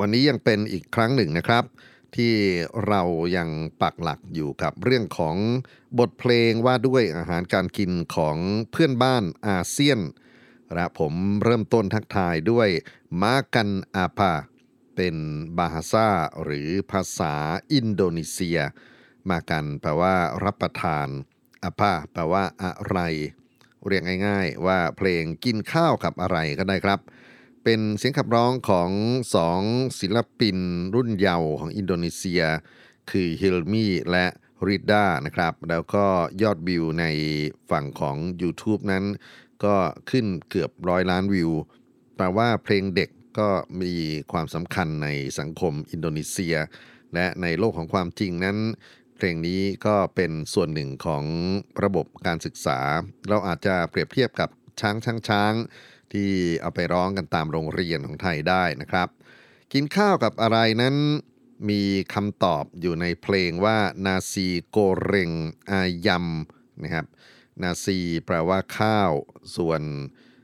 วันนี้ยังเป็นอีกครั้งหนึ่งนะครับที่เรายังปักหลักอยู่กับเรื่องของบทเพลงว่าด้วยอาหารการกินของเพื่อนบ้านอาเซียนและผมเริ่มต้นทักทายด้วยมากันอาปาเป็นบาฮาซาหรือภาษาอินโดนีเซียมากันแปลว่ารับประทานอาปาแปลว่าอะไรเรียกง่ายๆว่าเพลงกินข้าวกับอะไรก็ได้ครับเป็นเสียงขับร้องของ2ศิลปินรุ่นเยาว์ของอินโดนีเซียคือฮิลมี่และริดด้านะครับแล้วก็ยอดวิวในฝั่งของ YouTube นั้นก็ขึ้นเกือบ100 ล้านวิวแปลว่าเพลงเด็กก็มีความสำคัญในสังคมอินโดนีเซียและในโลกของความจริงนั้นเพลงนี้ก็เป็นส่วนหนึ่งของระบบการศึกษาเราอาจจะเปรียบเทียบกับช้างที่เอาไปร้องกันตามโรงเรียนของไทยได้นะครับกินข้าวกับอะไรนั้นมีคำตอบอยู่ในเพลงว่านาซีโกเร็งอายัมนะครับนาซีแปลว่าข้าวส่วน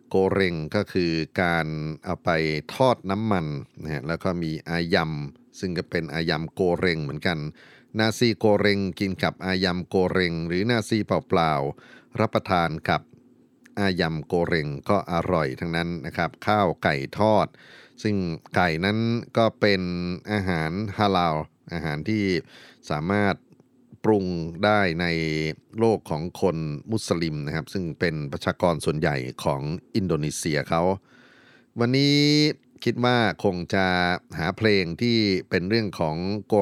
โกเร็งก็คือการเอาไปทอดน้ำมันนะฮะแล้วก็มีอายัมซึ่งก็เป็นอายัมโกเร็งเหมือนกันนาซีโกเร็งกินกับอายัมโกเร็งหรือนาซีเปล่าๆรับประทานกับอายำโกเร็งก็อร่อยทั้งนั้นนะครับข้าวไก่ทอดซึ่งไก่นั้นก็เป็นอาหารฮาลาลอาหารที่สามารถปรุงได้ในโลกของคนมุสลิมนะครับซึ่งเป็นประชากรส่วนใหญ่ของอินโดนีเซียเขาวันนี้คิดว่าคงจะหาเพลงที่เป็นเรื่องของโก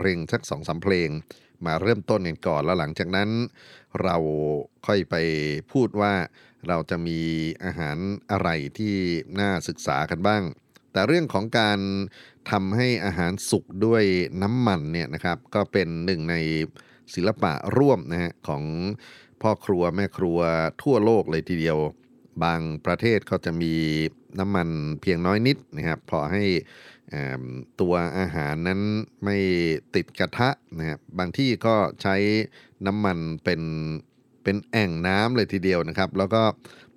เร็งสัก 2-3 เพลง มาเริ่มต้นกันก่อนแล้วหลังจากนั้นเราค่อยไปพูดว่าเราจะมีอาหารอะไรที่น่าศึกษากันบ้างแต่เรื่องของการทำให้อาหารสุกด้วยน้ำมันเนี่ยนะครับก็เป็นหนึ่งในศิลปะร่วมนะฮะของพ่อครัวแม่ครัวทั่วโลกเลยทีเดียวบางประเทศเขาจะมีน้ำมันเพียงน้อยนิดนะครับพอให้ตัวอาหารนั้นไม่ติดกระทะนะครับบางที่ก็ใช้น้ำมันเป็นแอ่งน้ำเลยทีเดียวนะครับแล้วก็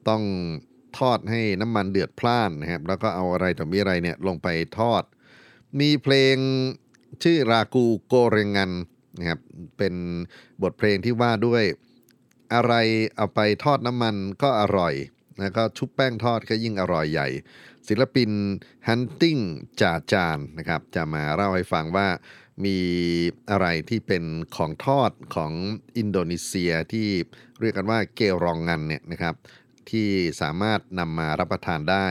ต้องทอดให้น้ำมันเดือดพล่านนะครับแล้วก็เอาอะไรต่อมีอะไรเนี่ยลงไปทอดมีเพลงชื่อรากูโกเรงงันนะครับเป็นบทเพลงที่ว่าด้วยอะไรเอาไปทอดน้ำมันก็อร่อยแล้วก็ชุบแป้งทอดก็ยิ่งอร่อยใหญ่ศิลปินฮันติ้งจ่าจานนะครับจะมาเล่าให้ฟังว่ามีอะไรที่เป็นของทอดของอินโดนีเซียที่เรียกกันว่าเกรองงันเนี่ยนะครับที่สามารถนำมารับประทานได้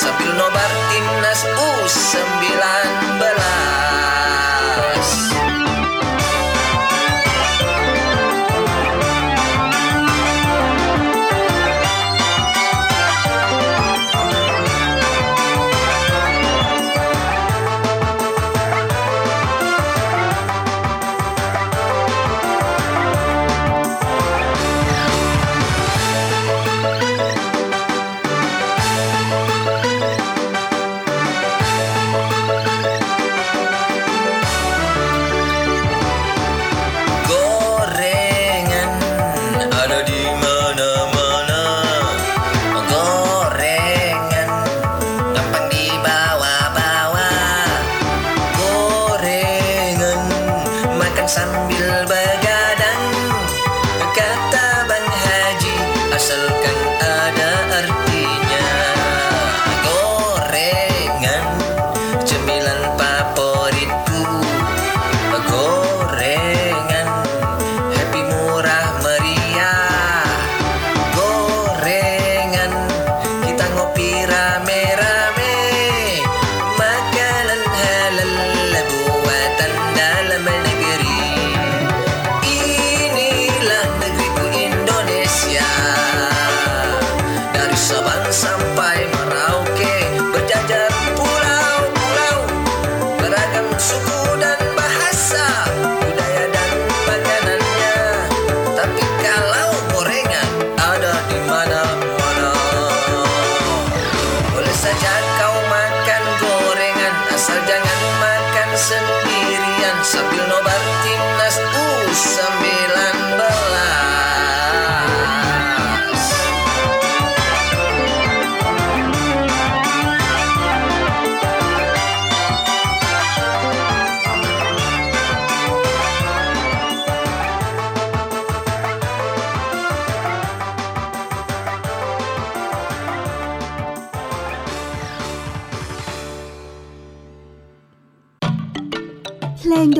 sambil nobar timnas U19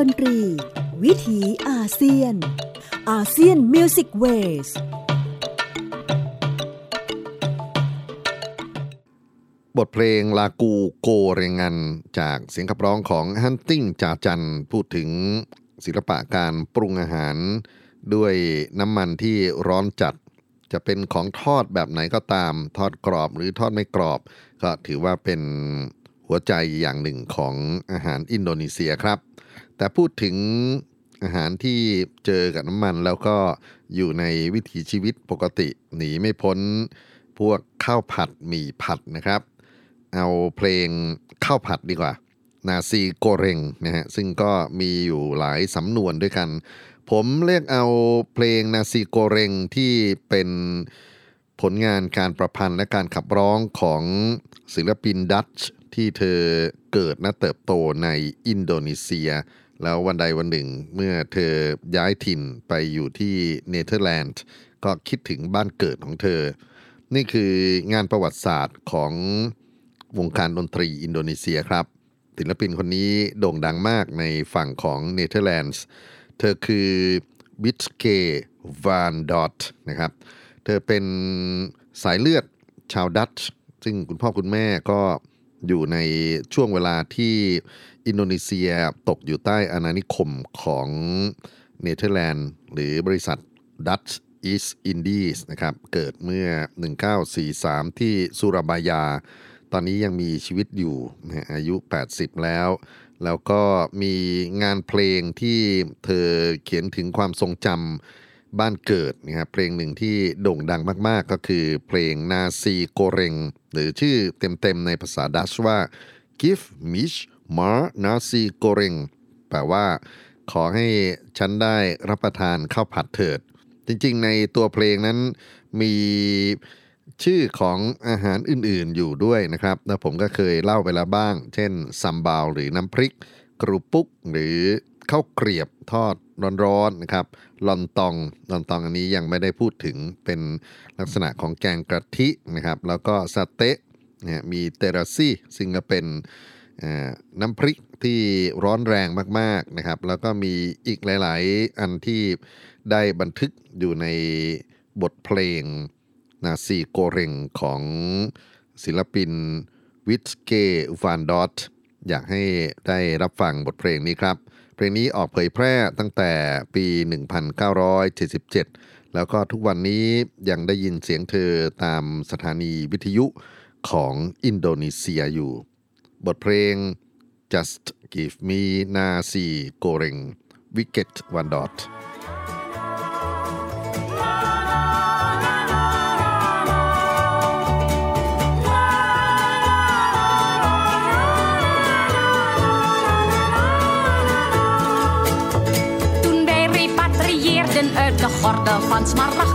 ดนตรีวิถีอาเซียน ASEAN Music Ways บทเพลงลากูโกเรงงันจากเสียงขับร้องของฮันติ้งจาจันพูดถึงศิลปะการปรุงอาหารด้วยน้ำมันที่ร้อนจัดจะเป็นของทอดแบบไหนก็ตามทอดกรอบหรือทอดไม่กรอบก็ถือว่าเป็นหัวใจอย่างหนึ่งของอาหารอินโดนีเซียครับแต่พูดถึงอาหารที่เจอกับน้ำมันแล้วก็อยู่ในวิถีชีวิตปกติหนีไม่พ้นพวกข้าวผัดหมี่ผัดนะครับเอาเพลงข้าวผัดดีกว่า Nasi Goreng นะฮะซึ่งก็มีอยู่หลายสำนวนด้วยกันผมเลือกเอาเพลง Nasi Goreng ที่เป็นผลงานการประพันธ์และการขับร้องของศิลปินดัตช์ที่เธอเกิดและเติบโตในอินโดนีเซียแล้ววันใดวันหนึ่งเมื่อเธอย้ายถิ่นไปอยู่ที่เนเธอร์แลนด์ก็คิดถึงบ้านเกิดของเธอนี่คืองานประวัติศาสตร์ของวงการดนตรีอินโดนีเซียครับศิลปินคนนี้โด่งดังมากในฝั่งของเนเธอร์แลนด์เธอคือWieteke van Dortนะครับเธอเป็นสายเลือดชาวดัตช์ซึ่งคุณพ่อคุณแม่ก็อยู่ในช่วงเวลาที่อินโดนีเซียตกอยู่ใต้อาณานิคมของเนเธอร์แลนด์หรือบริษัทดัตช์อีสอินดีสนะครับเกิดเมื่อ1943ที่สุราบายาตอนนี้ยังมีชีวิตอยู่อายุ80แล้วแล้วก็มีงานเพลงที่เธอเขียนถึงความทรงจำบ้านเกิดนะครับเพลงหนึ่งที่โด่งดังมากๆก็คือเพลง Nasi Goreng หรือชื่อเต็มๆในภาษาดัตช์ว่า Give me more Nasi Goreng แปลว่าขอให้ฉันได้รับประทานข้าวผัดเถิดจริงๆในตัวเพลงนั้นมีชื่อของอาหารอื่นๆอยู่ด้วยนะครับและผมก็เคยเล่าไปแล้วบ้างเช่นซัมบาวหรือน้ำพริกกรูปุ๊กหรือข้าวเกรียบทอดร้อนๆนะครับลอนตองอันนี้ยังไม่ได้พูดถึงเป็นลักษณะของแกงกะทินะครับแล้วก็สเต๊ะเนี่ยมีเตราซี่ซึ่งก็เป็นน้ำพริกที่ร้อนแรงมากๆนะครับแล้วก็มีอีกหลายๆอันที่ได้บันทึกอยู่ในบทเพลงนาซีโกเร็งของศิลปินวิทเกวันดอตอยากให้ได้รับฟังบทเพลงนี้ครับเพลงนี้ออกเผยแพร่ตั้งแต่ปี 1977 แล้วก็ทุกวันนี้ยังได้ยินเสียงเธอตามสถานีวิทยุของอินโดนีเซียอยู่บทเพลง Just Give Me Nasi Goreng Wieteke van Dort uit de gordel van smaragd.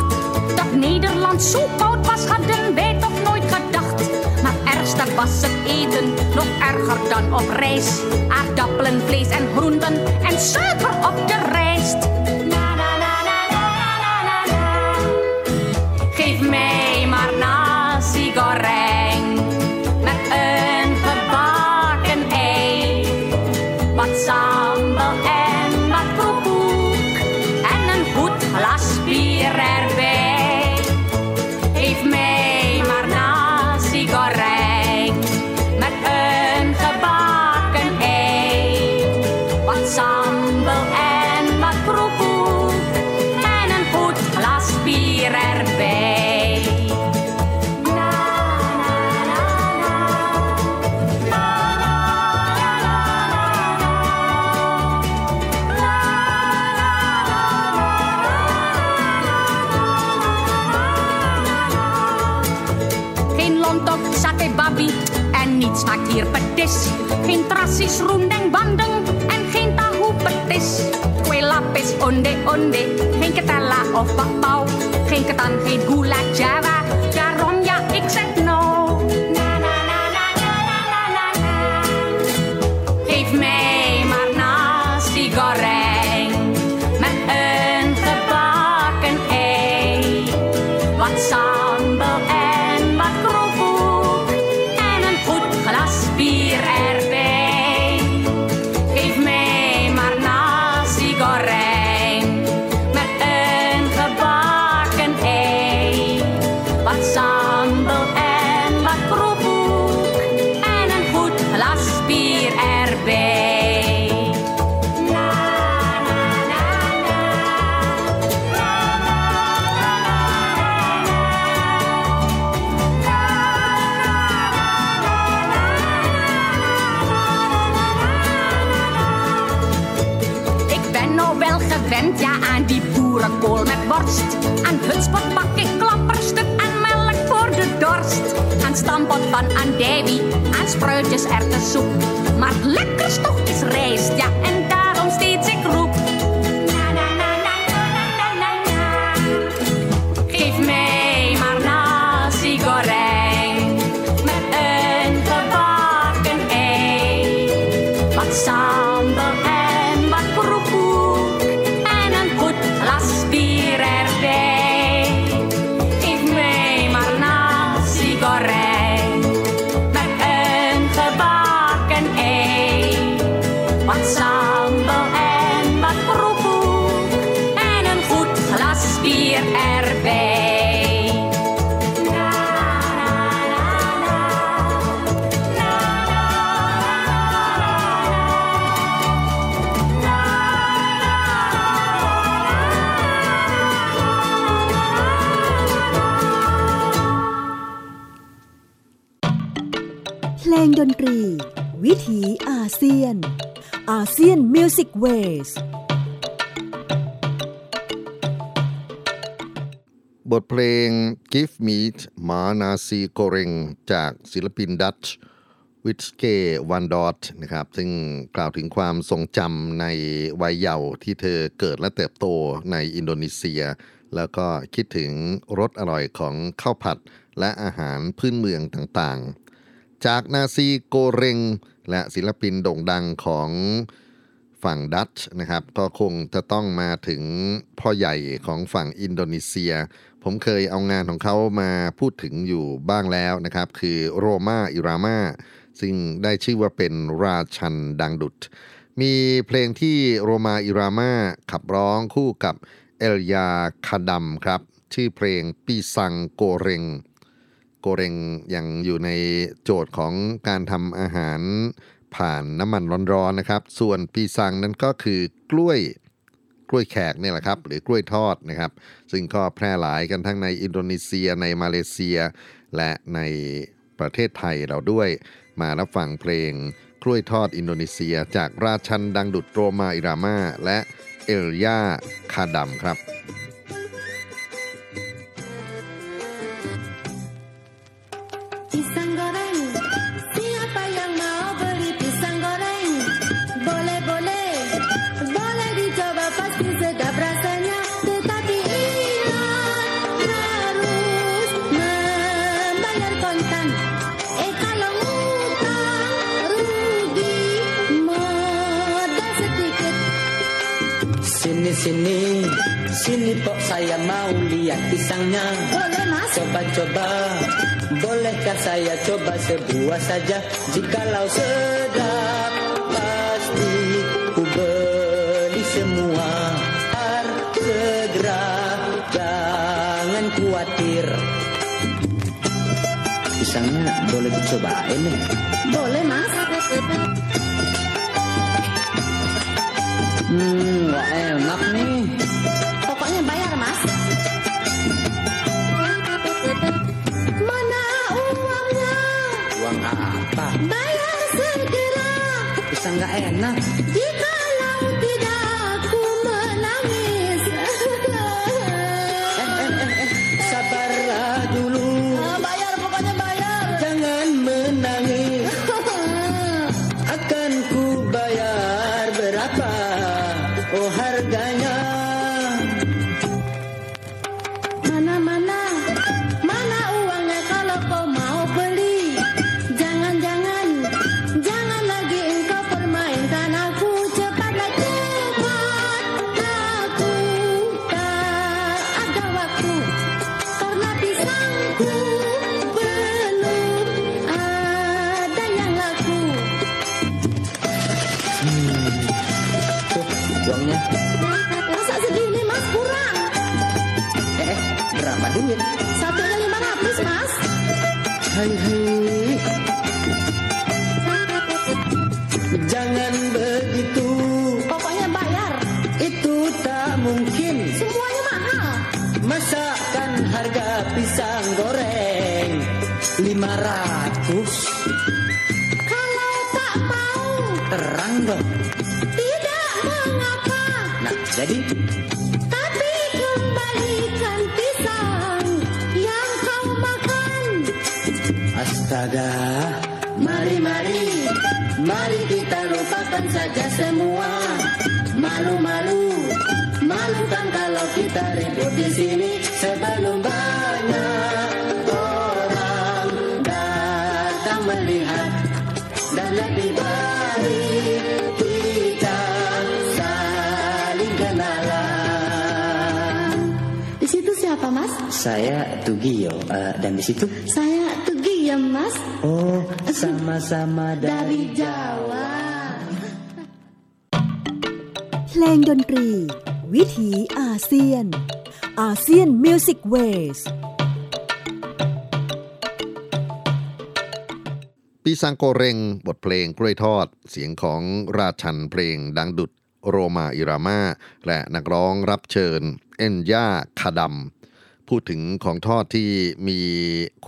Dat Nederland zo koud was, hadden wij toch nooit gedacht. Maar ergster was het eten, nog erger dan op reis. Aardappelen, vlees en groenten en suiker op de rijst. Na na na na na na na na. Geef mij maar nasi goreng met een gebakken ei. Wat sambal en wat kroepoek en een goed glas bier erbij. Geef mij maar nasi goreng met een gebakken ei. Wat sambal en wat kroepoek en een goed glas bier erbij. Na, na, na, na. Na, na, na, na, na. La, la, la, la, la, la, la, la, la, la. Geen lont op satay babi en niets maakt hier petis. Geen trassis, roendeng, bandeng en geen tahu petis. Kue lapis, onde onde, geen ketela of papau. Geen ketan, geen gula jawa, daarom ja ik zeg no. Na na na na na na na na na. Geef mij maar nasi goreng met een gebakken ei. Wat sambal en wat kroepoek en een goed glas bier erbij. Geef mij maar nasi goreng met een gebakken ei. worst. En hutspot pak ik klapperstuk en melk voor de dorst. En stampot van andijvie en spruitjes erwtensoep. Maar het lekkerst toch is rijst, ja, en daarom steeds ik roep. Na na na na na na na na. Geef mij maar nasi goreng met een gebakken ei. Wat sambal en wat broekkoek en een goed glas bier erbij. Geef mij maar nasi goreng met een gebakken ei. Wat sambal en wat broekkoek en een goed glas bier erbij. Na na na na. Na na na na.เพลงดนตรีวิถีอาเซียน ASEAN Music Ways บทเพลง Give Me มา Nasi Goreng จากศิลปินดัตช์ Wieteke van Dort นะครับซึ่งกล่าวถึงความทรงจำในวัยเยาว์ที่เธอเกิดและเติบโตในอินโดนีเซียแล้วก็คิดถึงรสอร่อยของข้าวผัดและอาหารพื้นเมืองต่างๆจากนาซีโกเร็งและศิลปินโด่งดังของฝั่งดัตช์นะครับก็คงจะต้องมาถึงพ่อใหญ่ของฝั่งอินโดนีเซียผมเคยเอางานของเขามาพูดถึงอยู่บ้างแล้วนะครับคือโรมาอิรามาซึ่งได้ชื่อว่าเป็นราชันดังดุจมีเพลงที่โรมาอิรามาขับร้องคู่กับเอลยาคาดัมครับชื่อเพลงปีซังโกเร็งโกเร็งยังอยู่ในโจทย์ของการทำอาหารผ่านน้ำมันร้อนๆนะครับส่วนปีซังนั้นก็คือกล้วยแขกเนี่ยแหละครับหรือกล้วยทอดนะครับซึ่งก็แพร่หลายกันทั้งในอินโดนีเซียในมาเลเซียและในประเทศไทยเราด้วยมารับฟังเพลงกล้วยทอดอินโดนีเซียจากราชันดังดุจโรมาอิรามาและเอลยาคาดัมครับPisang goreng, siapa yang mau beli pisang goreng? Boleh, boleh, boleh dicoba pasti sedap rasanya. Tetapi ingat harus membayar kontan. Kalau ngutang rugi modal sedikit. Sini, sini, sini pok saya mau lihat pisangnya. Boleh mas? Coba-coba.Bolehkah saya coba sebuah saja? Jikalau sedap, pasti ku beli semua. Ntar segera, jangan khawatir. Pisangnya boleh dicobain ya? Boleh mas. Nggak enak nih. Pokoknya bayar mas.Apa? Bayar segera. Pisang gak enak. Jikalau tidak aku menangis. Sabarlah dulu. Bayar pokoknya bayar. Jangan menangis. Akan ku bayar berapa? Oh harganya. Mana mana. Mana uangnya kalau kau mau beli.Satunya 500 mas. Hai hai. Jangan begitu. Pokoknya bayar. Itu tak mungkin. Semuanya mahal. Masakan harga pisang goreng 500. Kalau tak mau. Terang dong. Tidak mengapa. Nah jadi. Tapi kembali. Astaga. Mari, mari kita lupakan saja semua malu-malu. Malukan kalau kita ribut di sini sebelum banyak orang datang melihat dan lebih baik kita saling kenalan. Di situ siapa, Mas? Saya Tugio, dan di situ saya Tugio, Mas. Oh, sama-sama dari Jawa. เพลงดนตรีวิถีอาเซียน ASEAN Music Ways ปีซังโกเร็งบทเพลงกล้วยทอดเสียงของราชันเพลงดังดุจโรมาอิรามาและนักร้องรับเชิญเอ็นย่าคาดัมพูดถึงของทอดที่มี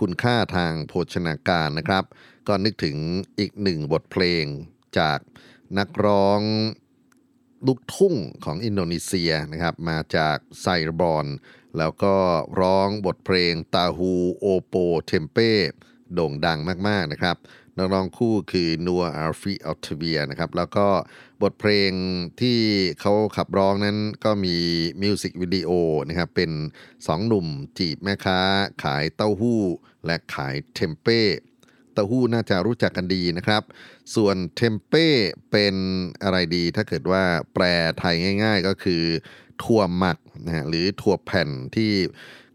คุณค่าทางโภชนาการนะครับก็นึกถึงอีกหนึ่งบทเพลงจากนักร้องลูกทุ่งของอินโดนีเซียนะครับมาจากไซบอร์นแล้วก็ร้องบทเพลงตาฮูโอโปเทมเป้โด่งดังมากๆนะครับนักร้องคู่คือนัวอาฟิอัลทเวียนะครับแล้วก็บทเพลงที่เขาขับร้องนั้นก็มีมิวสิกวิดีโอนะครับเป็นสองหนุ่มจีบแม่ค้าขายเต้าหู้และขายเทมเป้เต้าหู้น่าจะรู้จักกันดีนะครับส่วนเทมเป้เป็นอะไรดีถ้าเกิดว่าแปลไทยง่ายๆก็คือถั่วหมักนะฮะหรือถั่วแผ่นที่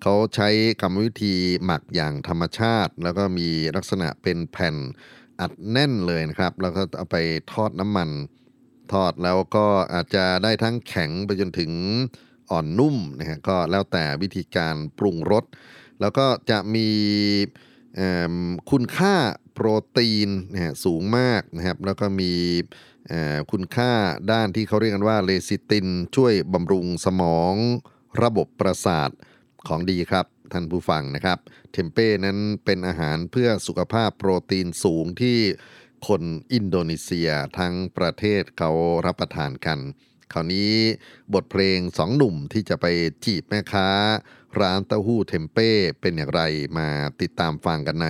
เขาใช้กรรมวิธีหมักอย่างธรรมชาติแล้วก็มีลักษณะเป็นแผ่นอัดแน่นเลยนะครับแล้วก็เอาไปทอดน้ำมันทอดแล้วก็อาจจะได้ทั้งแข็งไปจนถึงอ่อนนุ่มนะฮะก็แล้วแต่วิธีการปรุงรสแล้วก็จะมีคุณค่าโปรตีนนะฮะสูงมากนะครับแล้วก็มีคุณค่าด้านที่เขาเรียกกันว่าเลซิตินช่วยบำรุงสมองระบบประสาทของดีครับท่านผู้ฟังนะครับเทมเป้นั้นเป็นอาหารเพื่อสุขภาพโปรตีนสูงที่คนอินโดนีเซียทั้งประเทศเขารับประทานกันคราวนี้บทเพลงสองหนุ่มที่จะไปจีบแม่ค้าร้านเต้าหู้เทมเป้เป็นอย่างไรมาติดตามฟังกันใน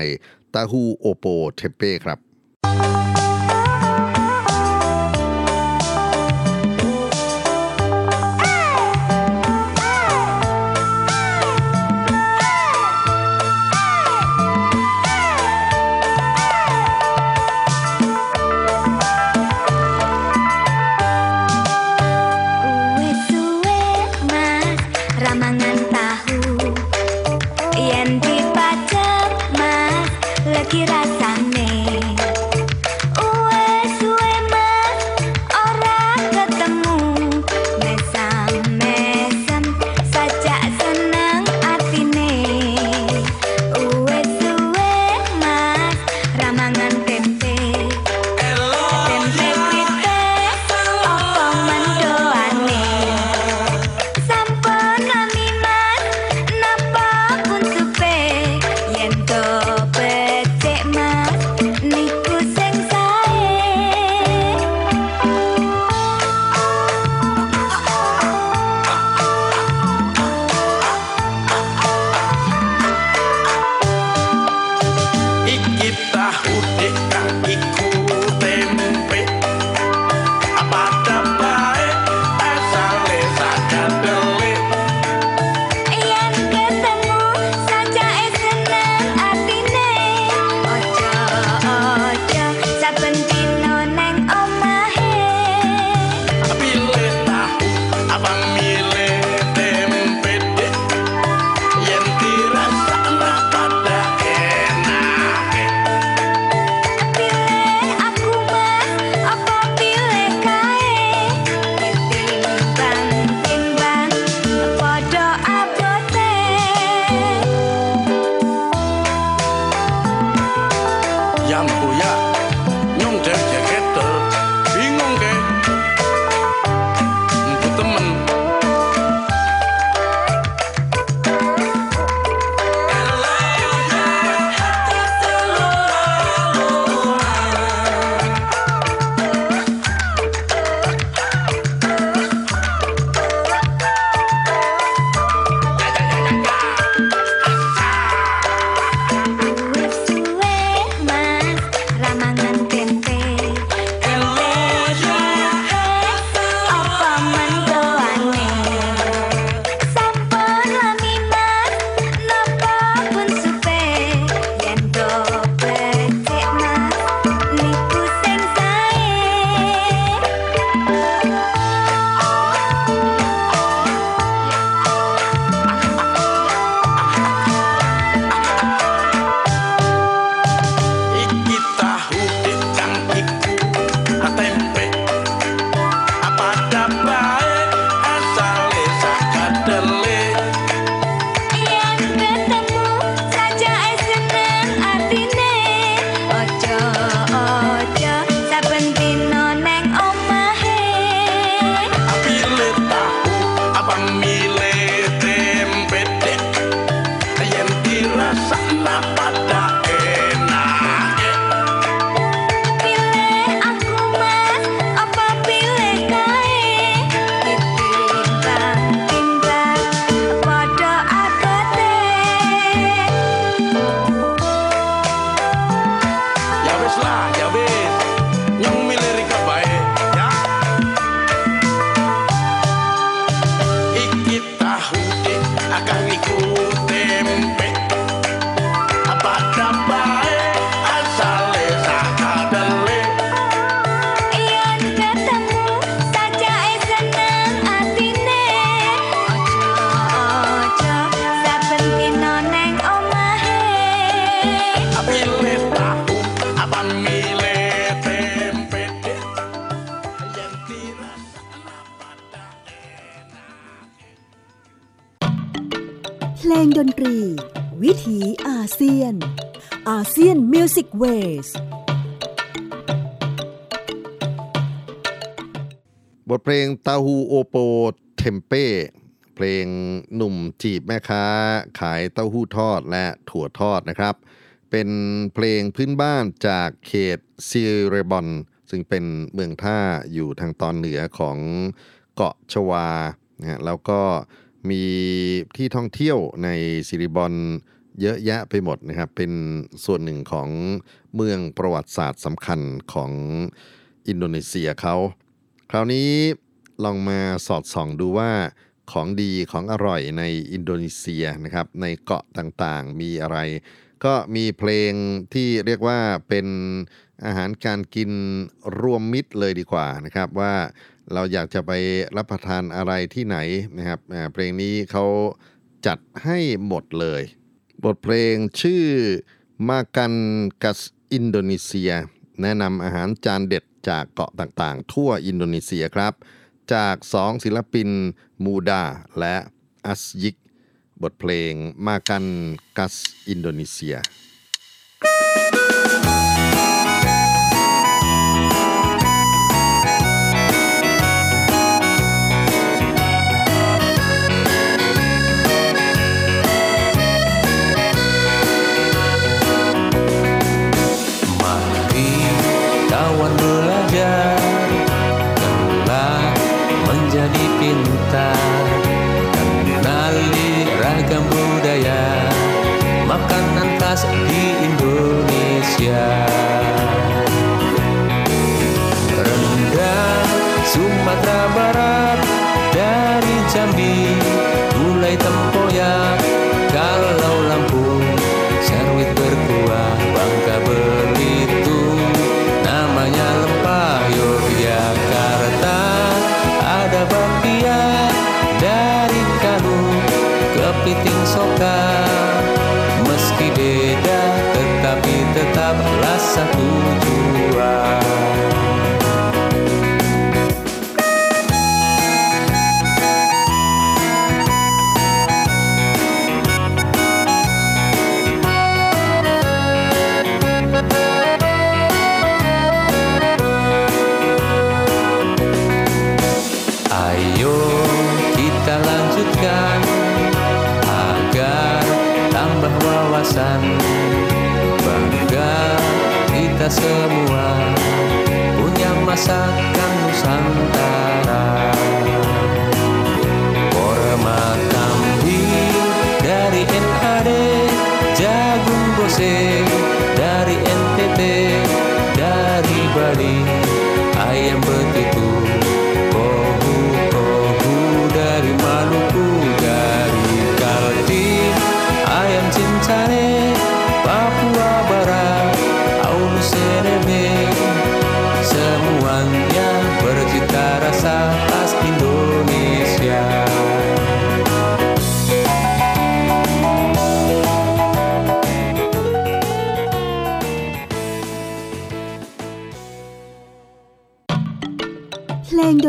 เต้าหู้โอโปเทมเป้ครับ ASEAN Music Ways บทเพลงตาฮูโอโปเทมเป้เพลงหนุ่มจีบแม่ค้าขายเต้าหู้ทอดและถั่วทอดนะครับเป็นเพลงพื้นบ้านจากเขตซีเรบอนซึ่งเป็นเมืองท่าอยู่ทางตอนเหนือของเกาะชวานะแล้วก็มีที่ท่องเที่ยวในซีเรบอนเยอะแยะไปหมดนะครับเป็นส่วนหนึ่งของเมืองประวัติศาสตร์สำคัญของอินโดนีเซียเขาคราวนี้ลองมาสอดส่องดูว่าของดีของอร่อยในอินโดนีเซียนะครับในเกาะต่างๆมีอะไรก็มีเพลงที่เรียกว่าเป็นอาหารการกินรวมมิตรเลยดีกว่านะครับว่าเราอยากจะไปรับประทานอะไรที่ไหนนะครับเพลงนี้เขาจัดให้หมดเลยบทเพลงชื่อมากันกัสอินโดนีเซียแนะนำอาหารจานเด็ดจากเกาะต่างๆทั่วอินโดนีเซียครับจาก2ศิลปินมูดาและอัสยิกบทเพลงมากันกัสอินโดนีเซีย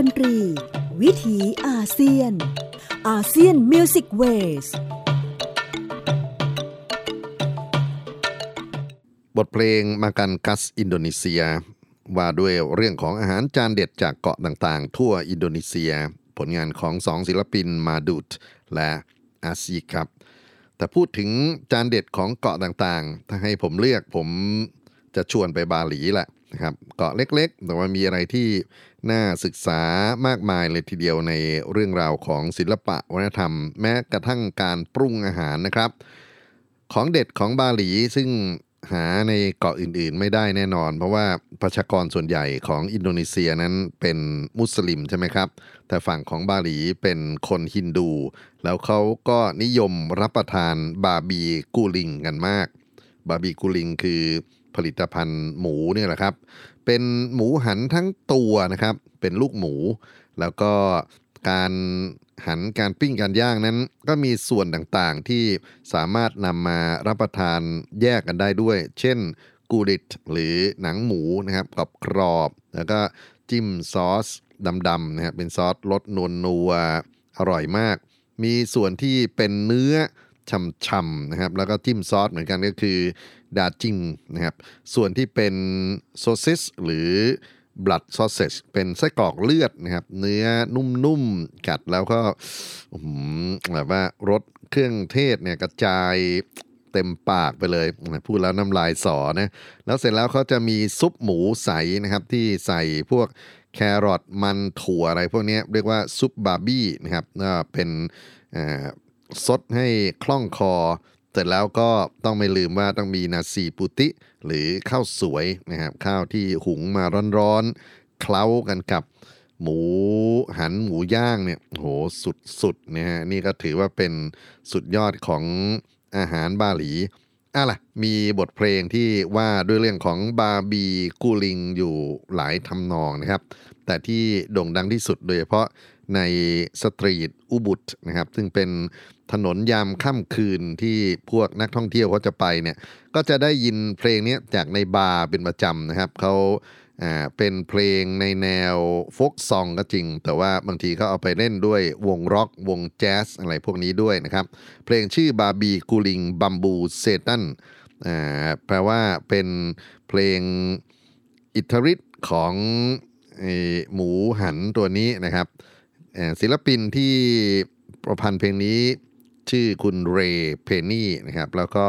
ดนตรีวิถีอาเซียน ASEAN Music Ways บทเพลงมากันกัสอินโดนีเซียว่าด้วยเรื่องของอาหารจานเด็ดจากเกาะต่างๆทั่วอินโดนีเซียผลงานของ2ศิลปินมาดูดและอาซีครับแต่พูดถึงจานเด็ดของเกาะต่างๆถ้าให้ผมเลือกผมจะชวนไปบาหลีแหละนะครับเกาะเล็กๆแต่ว่ามีอะไรที่น่าศึกษามากมายเลยทีเดียวในเรื่องราวของศิลปะวัฒนธรรมแม้กระทั่งการปรุงอาหารนะครับของเด็ดของบาหลีซึ่งหาในเกาะอื่นๆไม่ได้แน่นอนเพราะว่าประชากรส่วนใหญ่ของอินโดนีเซียนั้นเป็นมุสลิมใช่ไหมครับแต่ฝั่งของบาหลีเป็นคนฮินดูแล้วเขาก็นิยมรับประทานบาบีกูลิงกันมากบาบีกูลิงคือผลิตภัณฑ์หมูเนี่ยแหละครับเป็นหมูหันทั้งตัวนะครับเป็นลูกหมูแล้วก็การหันการปิ้งการย่างนั้นก็มีส่วนต่างๆที่สามารถนำมารับประทานแยกกันได้ด้วยเช่นกูริตหรือหนังหมูนะครับกรอบๆแล้วก็จิ้มซอสดำๆนะครับเป็นซอสรสนัวๆอร่อยมากมีส่วนที่เป็นเนื้อ ช่ำๆนะครับแล้วก็จิ้มซอสเหมือนกันก็คือดาจิ้มนะครับส่วนที่เป็นซอสซิสหรือบลัดซอสเซจเป็นไส้กรอกเลือดนะครับเนื้อนุ่มๆกัดแล้วก็แบบว่ารสเครื่องเทศเนี่ยกระจายเต็มปากไปเลยพูดแล้วน้ำลายสอนะแล้วเสร็จแล้วเขาจะมีซุปหมูใสนะครับที่ใส่พวกแครอทมันถั่วอะไรพวกนี้เรียกว่าซุปบาร์บี้นะครับเป็นซดให้คล่องคอเสร็จแล้วก็ต้องไม่ลืมว่าต้องมีนาซีปูติหรือข้าวสวยนะครับข้าวที่หุงมาร้อนๆเคล้ากันกับหมูหันหมูย่างเนี่ยโหสุดๆนะฮะนี่ก็ถือว่าเป็นสุดยอดของอาหารบาหลีล่ะมีบทเพลงที่ว่าด้วยเรื่องของบาบีกูลิงอยู่หลายทำนองนะครับแต่ที่โด่งดังที่สุดโดยเฉพาะในสตรีทอุบุตนะครับซึ่งเป็นถนนยามค่ำคืนที่พวกนักท่องเที่ยวเขาจะไปเนี่ยก็จะได้ยินเพลงนี้จากในบาร์เป็นประจำนะครับเขาเป็นเพลงในแนวโฟกซองก็จริงแต่ว่าบางทีเขาเอาไปเล่นด้วยวงร็อกวงแจ๊สอะไรพวกนี้ด้วยนะครับเพลงชื่อบาบีกูลิงบัมบูเซตันแปลว่าเป็นเพลงอิทธิฤทธิ์ของหมูหันตัวนี้นะครับศิลปินที่ประพันธ์เพลงนี้ชื่อคุณเรย์เพนนี่นะครับแล้วก็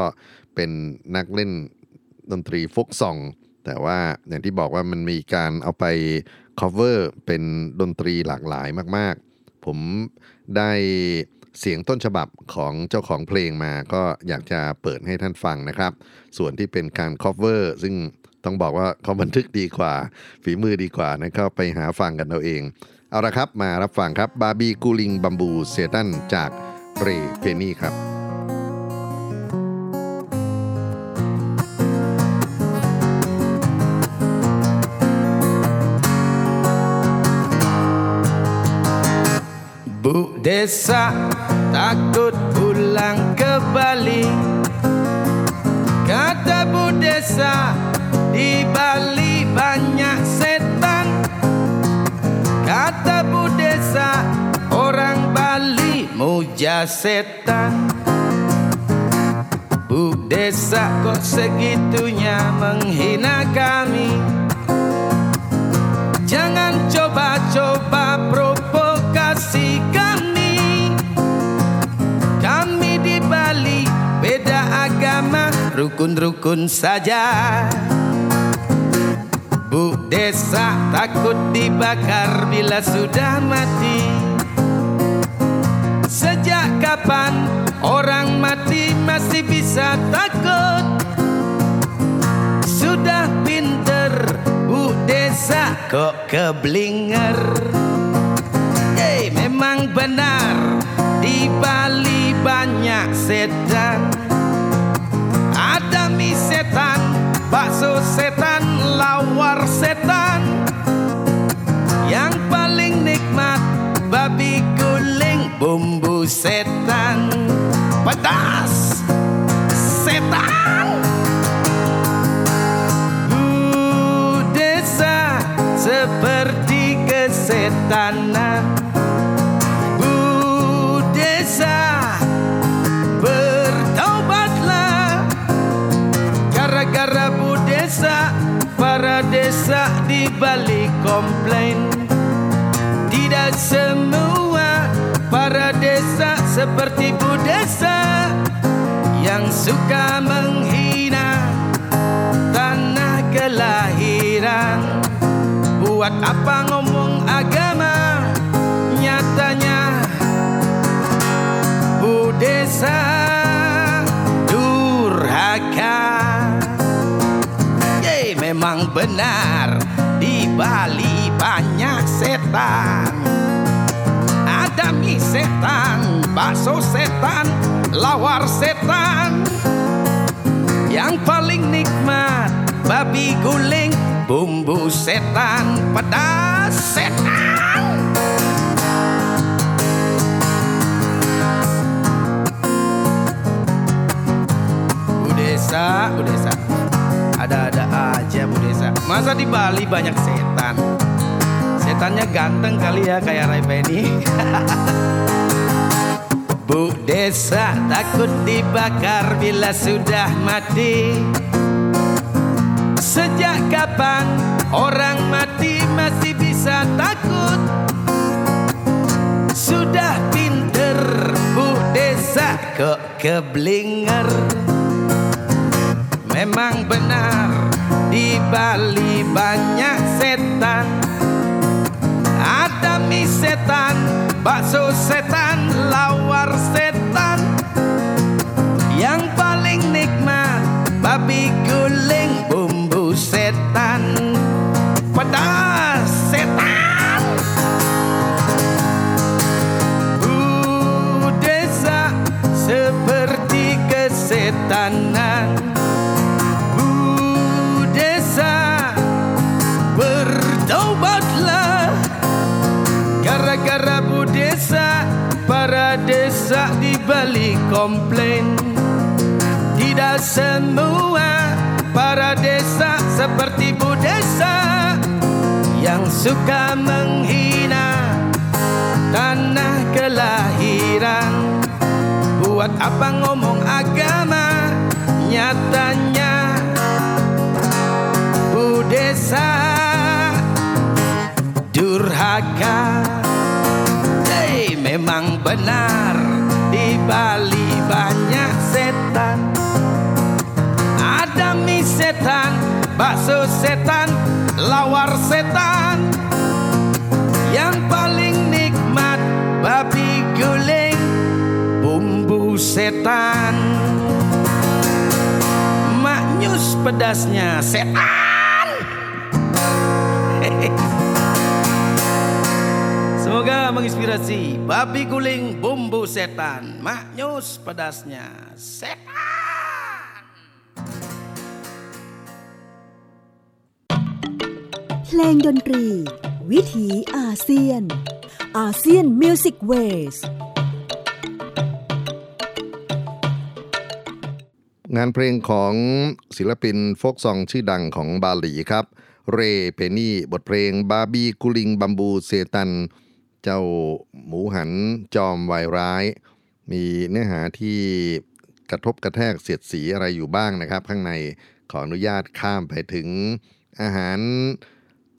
เป็นนักเล่นดนตรีโฟกซองแต่ว่าอย่างที่บอกว่ามันมีการเอาไป cover เป็นดนตรีหลากหลายมากๆผมได้เสียงต้นฉบับของเจ้าของเพลงมาก็อยากจะเปิดให้ท่านฟังนะครับส่วนที่เป็นการ cover ซึ่งต้องบอกว่าเขาบันทึกดีกว่าฝีมือดีกว่านะครับไปหาฟังกันเอาเองเอาละครับมารับฟังครับบาบีกูลิงบัมบูเซตันจากเรย์เพนนี่ครับBu desa takut pulang ke Bali. Kata bu desa di Bali banyak setan. Kata bu desa orang Bali muja setan. Bu desa kok segitunya menghina kami. Jangan coba-coba provokasi kami di Bali beda agama rukun-rukun saja. Bu desa takut dibakar bila sudah mati. Sejak kapan orang mati masih bisa takut? Sudah pinter bu desa kok keblinger. Memang benar di Bali banyak setan. Ada mie setan, bakso setan, lawar setan. Yang paling nikmat babi guling bumbu setan. Pedas setan. Bu desa seperti kesetanan. Para desa di Bali komplain. Tidak semua para desa seperti bu desa yang suka menghina tanah kelahiran. Buat apa ngomong agama? Nyatanya bu desa durhaka. Memang benar di Bali banyak setan. Ada mie setan, bakso setan, lawar setan. Yang paling nikmat babi guling, bumbu setan, pedas setan. Budesa, budesa. Ada-ada aja bu desa. Masa di Bali banyak setan? Setannya ganteng kali ya kayak Ray Penny. Bu desa takut dibakar bila sudah mati. Sejak kapan orang mati masih bisa takut? Sudah pinter bu desa kok keblinger. Memang benar di Bali banyak setan. Ada mie setan, bakso setan, lawar setan. Yang paling nikmat babi guling bumbu setan. Pedas setan. Bu desa seperti kesetanan. Bu desa bertobatlah. Gara-gara bu desa, para desa di Bali komplain. Tidak semua para desa seperti bu desa yang suka menghina tanah kelahiran. Buat apa ngomong agama, nyatanya bu desa durhaka. Memang benar di Bali banyak setan. Ada mie setan, bakso setan, lawar setan. Yang paling nikmat babi guling bumbu setan. Maknyus pedasnya setan. Semoga menginspirasi. Babi guling bumbu setan, maknyus pedasnya setan.เพลงดนตรีวิถีอาเซียน ASEAN Music Ways งานเพลงของศิลปินโฟกซองชื่อดังของบาหลีครับ Ray Penny บทเพลง Babi Guling Bambu Setanเจ้าหมูหันจอมวายร้ายมีเนื้อหาที่กระทบกระแทกเสียดสีอะไรอยู่บ้างนะครับข้างในขออนุญาตข้ามไปถึงอาหาร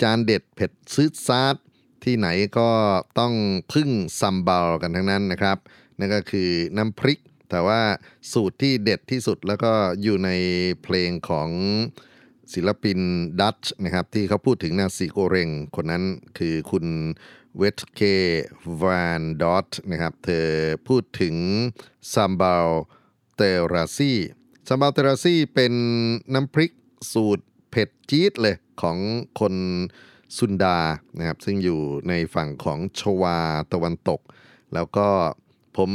จานเด็ดเผ็ดซืดซาดที่ไหนก็ต้องพึ่งซัมบาลกันทั้งนั้นนะครับนั่นก็คือน้ำพริกแต่ว่าสูตรที่เด็ดที่สุดแล้วก็อยู่ในเพลงของศิลปินดัตช์นะครับที่เขาพูดถึงนาซีโกเร็งคนนั้นคือคุณWieteke van Dort นะครับเธอพูดถึง Sambel Terasi Sambel Terasi เป็นน้ำพริกสูตรเผ็ดจี๊ดเลยของคนซุนดานะครับซึ่งอยู่ในฝั่งของชวาตะวันตกแล้วก็ผม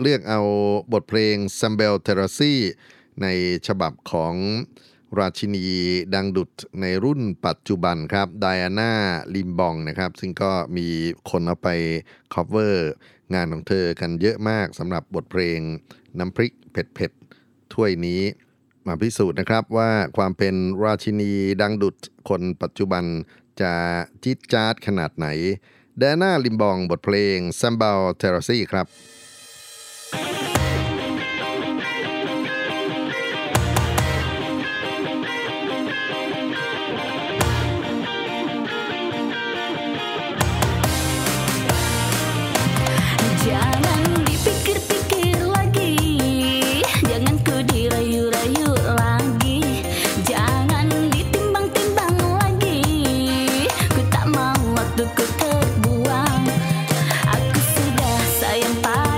เลือกเอาบทเพลง Sambel Terasi ในฉบับของราชินีดังดุจในรุ่นปัจจุบันครับไดอาน่าลิมบองนะครับซึ่งก็มีคนเอาไปคอฟเวอร์งานของเธอกันเยอะมากสำหรับบทเพลงน้ำพริกเผ็ดๆถ้วยนี้มาพิสูจน์นะครับว่าความเป็นราชินีดังดุจคนปัจจุบันจะจี๊ดจ๊าดขนาดไหนไดอาน่าลิมบองบทเพลง Sambel Terasi ครับAku sudah sayang padamu.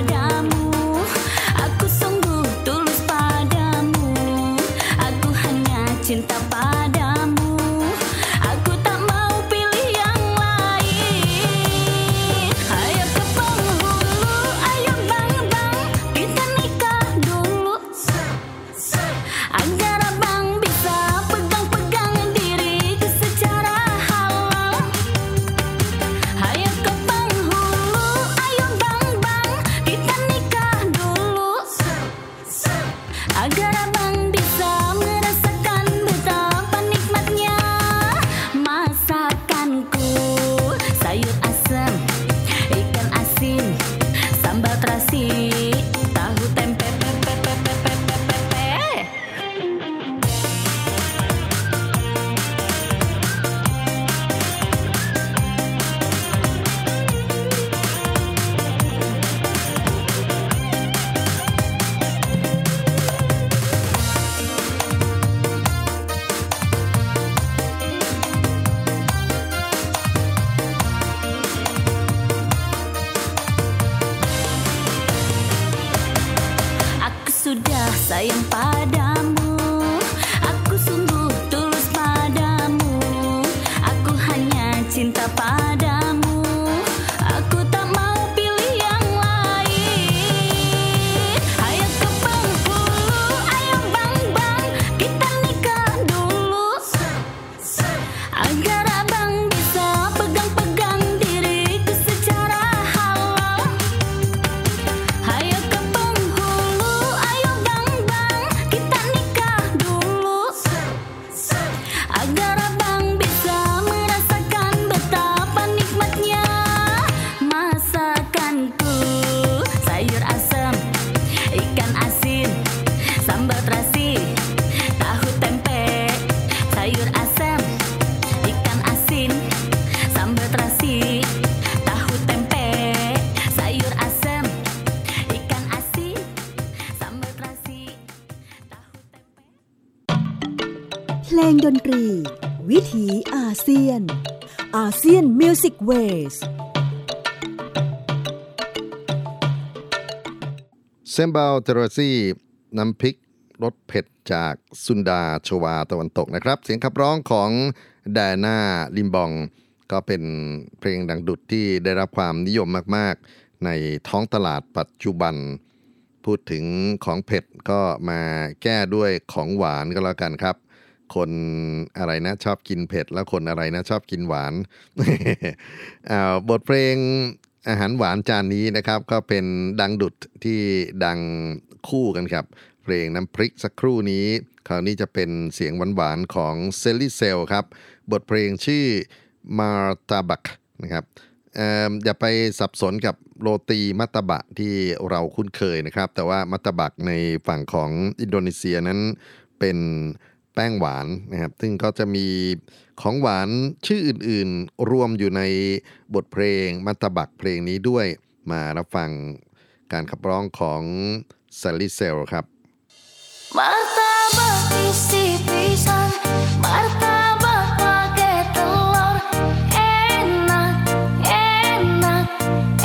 ดนตรีวิถีอาเซียน ASEAN Music Ways Sambel Terasi น้ำพริกรสเผ็ดจากซุนดาชวาตะวันตกนะครับเสียงขับร้องของแดน่าลิมบองก็เป็นเพลงดังดุจที่ได้รับความนิยมมากๆในท้องตลาดปัจจุบันพูดถึงของเผ็ดก็มาแก้ด้วยของหวานก็แล้วกันครับคนอะไรนะชอบกินเผ็ดแล้วคนอะไรนะชอบกินหวาน บทเพลงอาหารหวานจานนี้นะครับก็เป็นดังดุจที่ดังคู่กันครับเพลงน้ำพริกสักครู่นี้คราวนี้จะเป็นเสียงหวานๆของเซลลี่เซลครับบทเพลงชื่อมาตาบักนะครับอย่าไปสับสนกับโรตีมัตตบะที่เราคุ้นเคยนะครับแต่ว่ามัตตบักในฝั่งของอินโดนีเซียนั้นเป็นแป้งหวานนะครับซึ่งก็จะมีของหวานชื่ออื่นๆรวมอยู่ในบทเพลงมัตตบักเพลงนี้ด้วยมารับฟังการขับร้องของซาลิเซลครับมัตตบักพิสิพิสันมัตตบักปาเกตลอร์เอนักเอนัก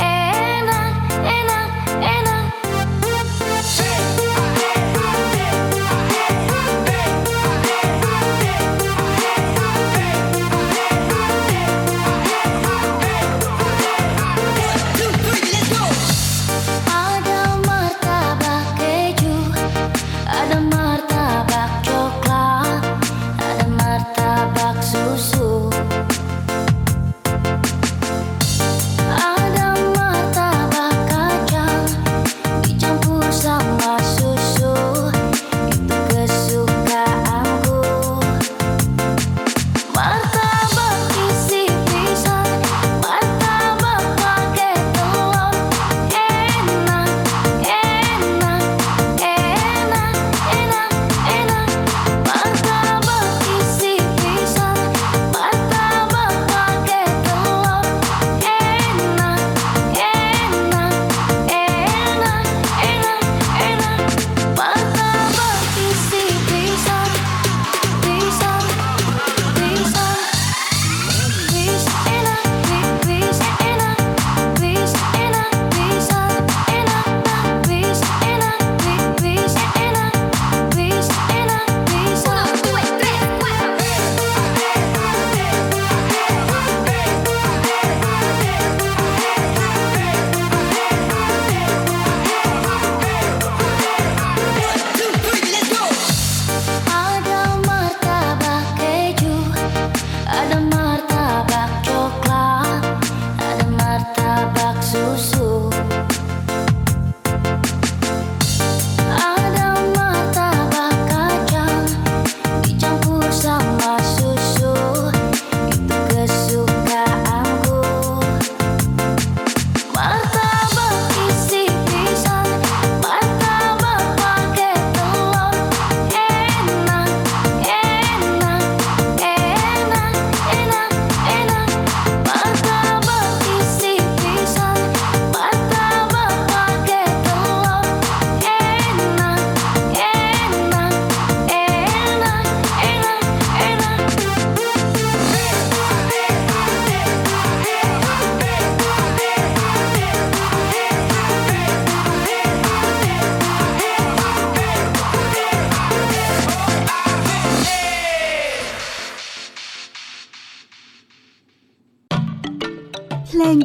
เอนักเอนักเอนัก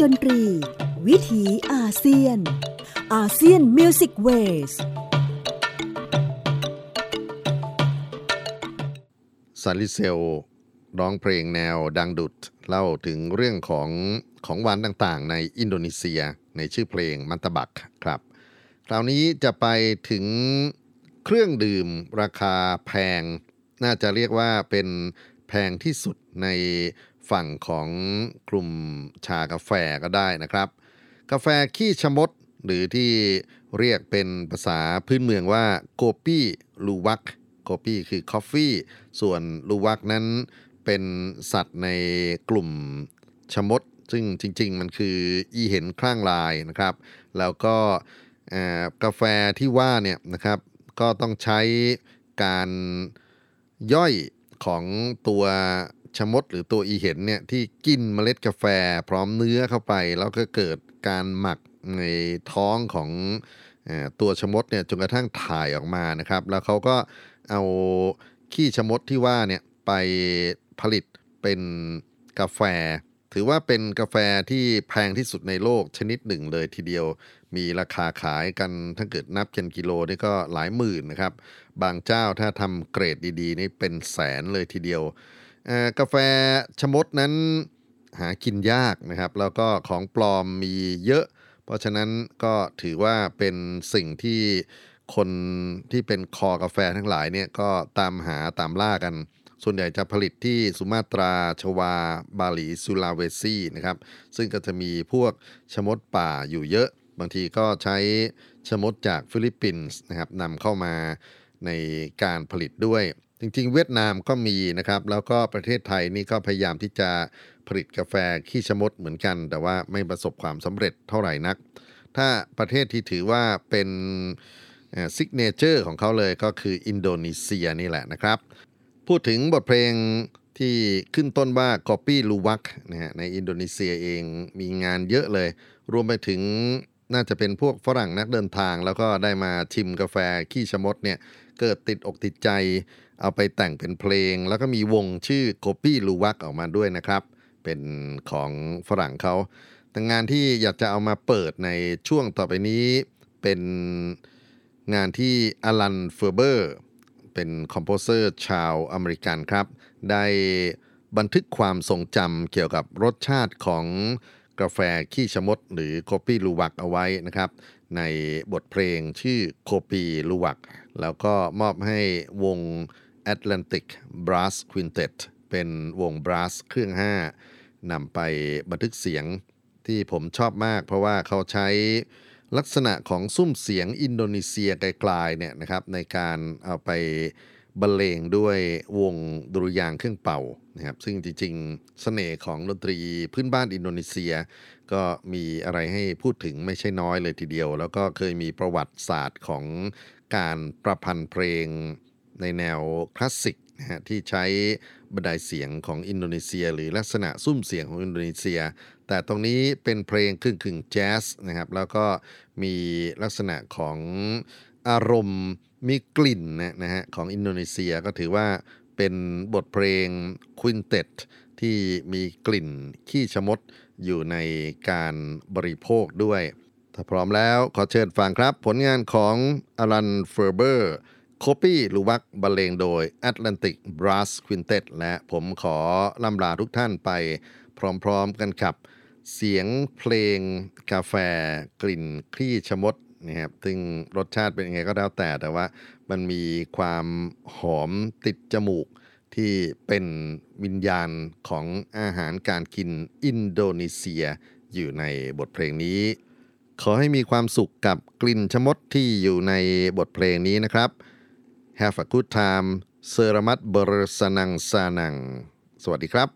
ดนตรีวิถีอาเซียน ASEAN Music Ways ซาลิเซล ร้องเพลงแนวดังดุดเล่าถึงเรื่องของวันต่างๆในอินโดนีเซียในชื่อเพลงมันตะบักครับคราวนี้จะไปถึงเครื่องดื่มราคาแพงน่าจะเรียกว่าเป็นแพงที่สุดในฝั่งของกลุ่มชากาแฟก็ได้นะครับกาแฟขี้ชะมดหรือที่เรียกเป็นภาษาพื้นเมืองว่าโกปี้ลูวักโกปี้คือคอฟฟี่ส่วนลูวักนั้นเป็นสัตว์ในกลุ่มชะมดซึ่งจริงๆมันคืออีเห็นคลั่งลายนะครับแล้วก็กาแฟที่ว่าเนี่ยนะครับก็ต้องใช้การย่อยของตัวชะมดหรือตัวอีเห็นเนี่ยที่กินเมล็ดกาแฟพร้อมเนื้อเข้าไปแล้วก็เกิดการหมักในท้องของตัวชะมดเนี่ยจนกระทั่งถ่ายออกมานะครับแล้วเขาก็เอาขี้ชะมดที่ว่าเนี่ยไปผลิตเป็นกาแฟถือว่าเป็นกาแฟที่แพงที่สุดในโลกชนิดหนึ่งเลยทีเดียวมีราคาขายกันถ้าเกิดนับเป็นกิโลนี่ก็หลายหมื่นนะครับบางเจ้าถ้าทำเกรดดีๆนี่เป็นแสนเลยทีเดียวกาแฟชะมดนั้นหากินยากนะครับแล้วก็ของปลอมมีเยอะเพราะฉะนั้นก็ถือว่าเป็นสิ่งที่คนที่เป็นคอกาแฟทั้งหลายเนี่ยก็ตามหาตามล่ากันส่วนใหญ่จะผลิตที่สุมาตราชวาบาหลีสุลาเวซีนะครับซึ่งก็จะมีพวกชะมดป่าอยู่เยอะบางทีก็ใช้ชะมดจากฟิลิปปินส์นะครับนำเข้ามาในการผลิตด้วยจริงๆเวียดนามก็มีนะครับแล้วก็ประเทศไทยนี่ก็พยายามที่จะผลิตกาแฟขี้ชะมดเหมือนกันแต่ว่าไม่ประสบความสำเร็จเท่าไหร่นักถ้าประเทศที่ถือว่าเป็นซิกเนเจอร์ของเขาเลยก็คืออินโดนีเซียนี่แหละนะครับพูดถึงบทเพลงที่ขึ้นต้นว่า Kopi Luwak นะฮะในอินโดนีเซียเองมีงานเยอะเลยรวมไปถึงน่าจะเป็นพวกฝรั่งนักเดินทางแล้วก็ได้มาชิมกาแฟขี้ชะมดเนี่ยเกิดติดอกติดใจเอาไปแต่งเป็นเพลงแล้วก็มีวงชื่อ Kopi Luwak ออกมาด้วยนะครับเป็นของฝรั่งเขาแต่งานที่อยากจะเอามาเปิดในช่วงต่อไปนี้เป็นงานที่อลันเฟอร์เบอร์เป็นคอมโพเซอร์ชาวอเมริกันครับได้บันทึกความทรงจำเกี่ยวกับรสชาติของกาแฟขี้ชะมดหรือ Kopi Luwak เอาไว้นะครับในบทเพลงชื่อ Kopi Luwak แล้วก็มอบให้วง Atlantic Brass Quintet เป็นวง Brass เครื่อง5นำไปบันทึกเสียงที่ผมชอบมากเพราะว่าเขาใช้ลักษณะของซุ้มเสียงอินโดนีเซียไกลๆเนี่ยนะครับในการเอาไปบรรเลงด้วยวงดุริยางค์เครื่องเป่านะครับซึ่งจริงๆเสน่ห์ของดนตรีพื้นบ้านอินโดนีเซียก็มีอะไรให้พูดถึงไม่ใช่น้อยเลยทีเดียวแล้วก็เคยมีประวัติศาสตร์ของการประพันธ์เพลงในแนวคลาสสิกนะฮะที่ใช้บันไดเสียงของอินโดนีเซียหรือลักษณะซุ้มเสียงของอินโดนีเซียแต่ตรงนี้เป็นเพลงครึ่งๆแจ๊สนะครับแล้วก็มีลักษณะของอารมณ์มีกลิ่นนะฮะของอินโดนีเซียก็ถือว่าเป็นบทเพลงควินเต็ตที่มีกลิ่นขี้ชะมดอยู่ในการบริโภคด้วยถ้าพร้อมแล้วขอเชิญฟังครับผลงานของอลันเฟอร์เบอร์Kopi Luwak บรรเลงโดย Atlantic Brass Quintet และผมขอลำลาทุกท่านไปพร้อมๆกันครับเสียงเพลงกาแฟกลิ่นขี้ชะมดนะครับซึ่งรสชาติเป็นยังไงก็แล้วแต่ว่ามันมีความหอมติดจมูกที่เป็นวิญญาณของอาหารการกินอินโดนีเซียอยู่ในบทเพลงนี้ขอให้มีความสุขกับกลิ่นชะมดที่อยู่ในบทเพลงนี้นะครับHave a good time เซรามัดเบอร์สนังสานังสวัสดีครับ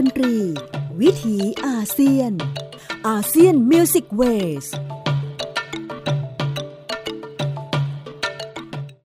ดนตรีวิถีอาเซียน ASEAN Music Ways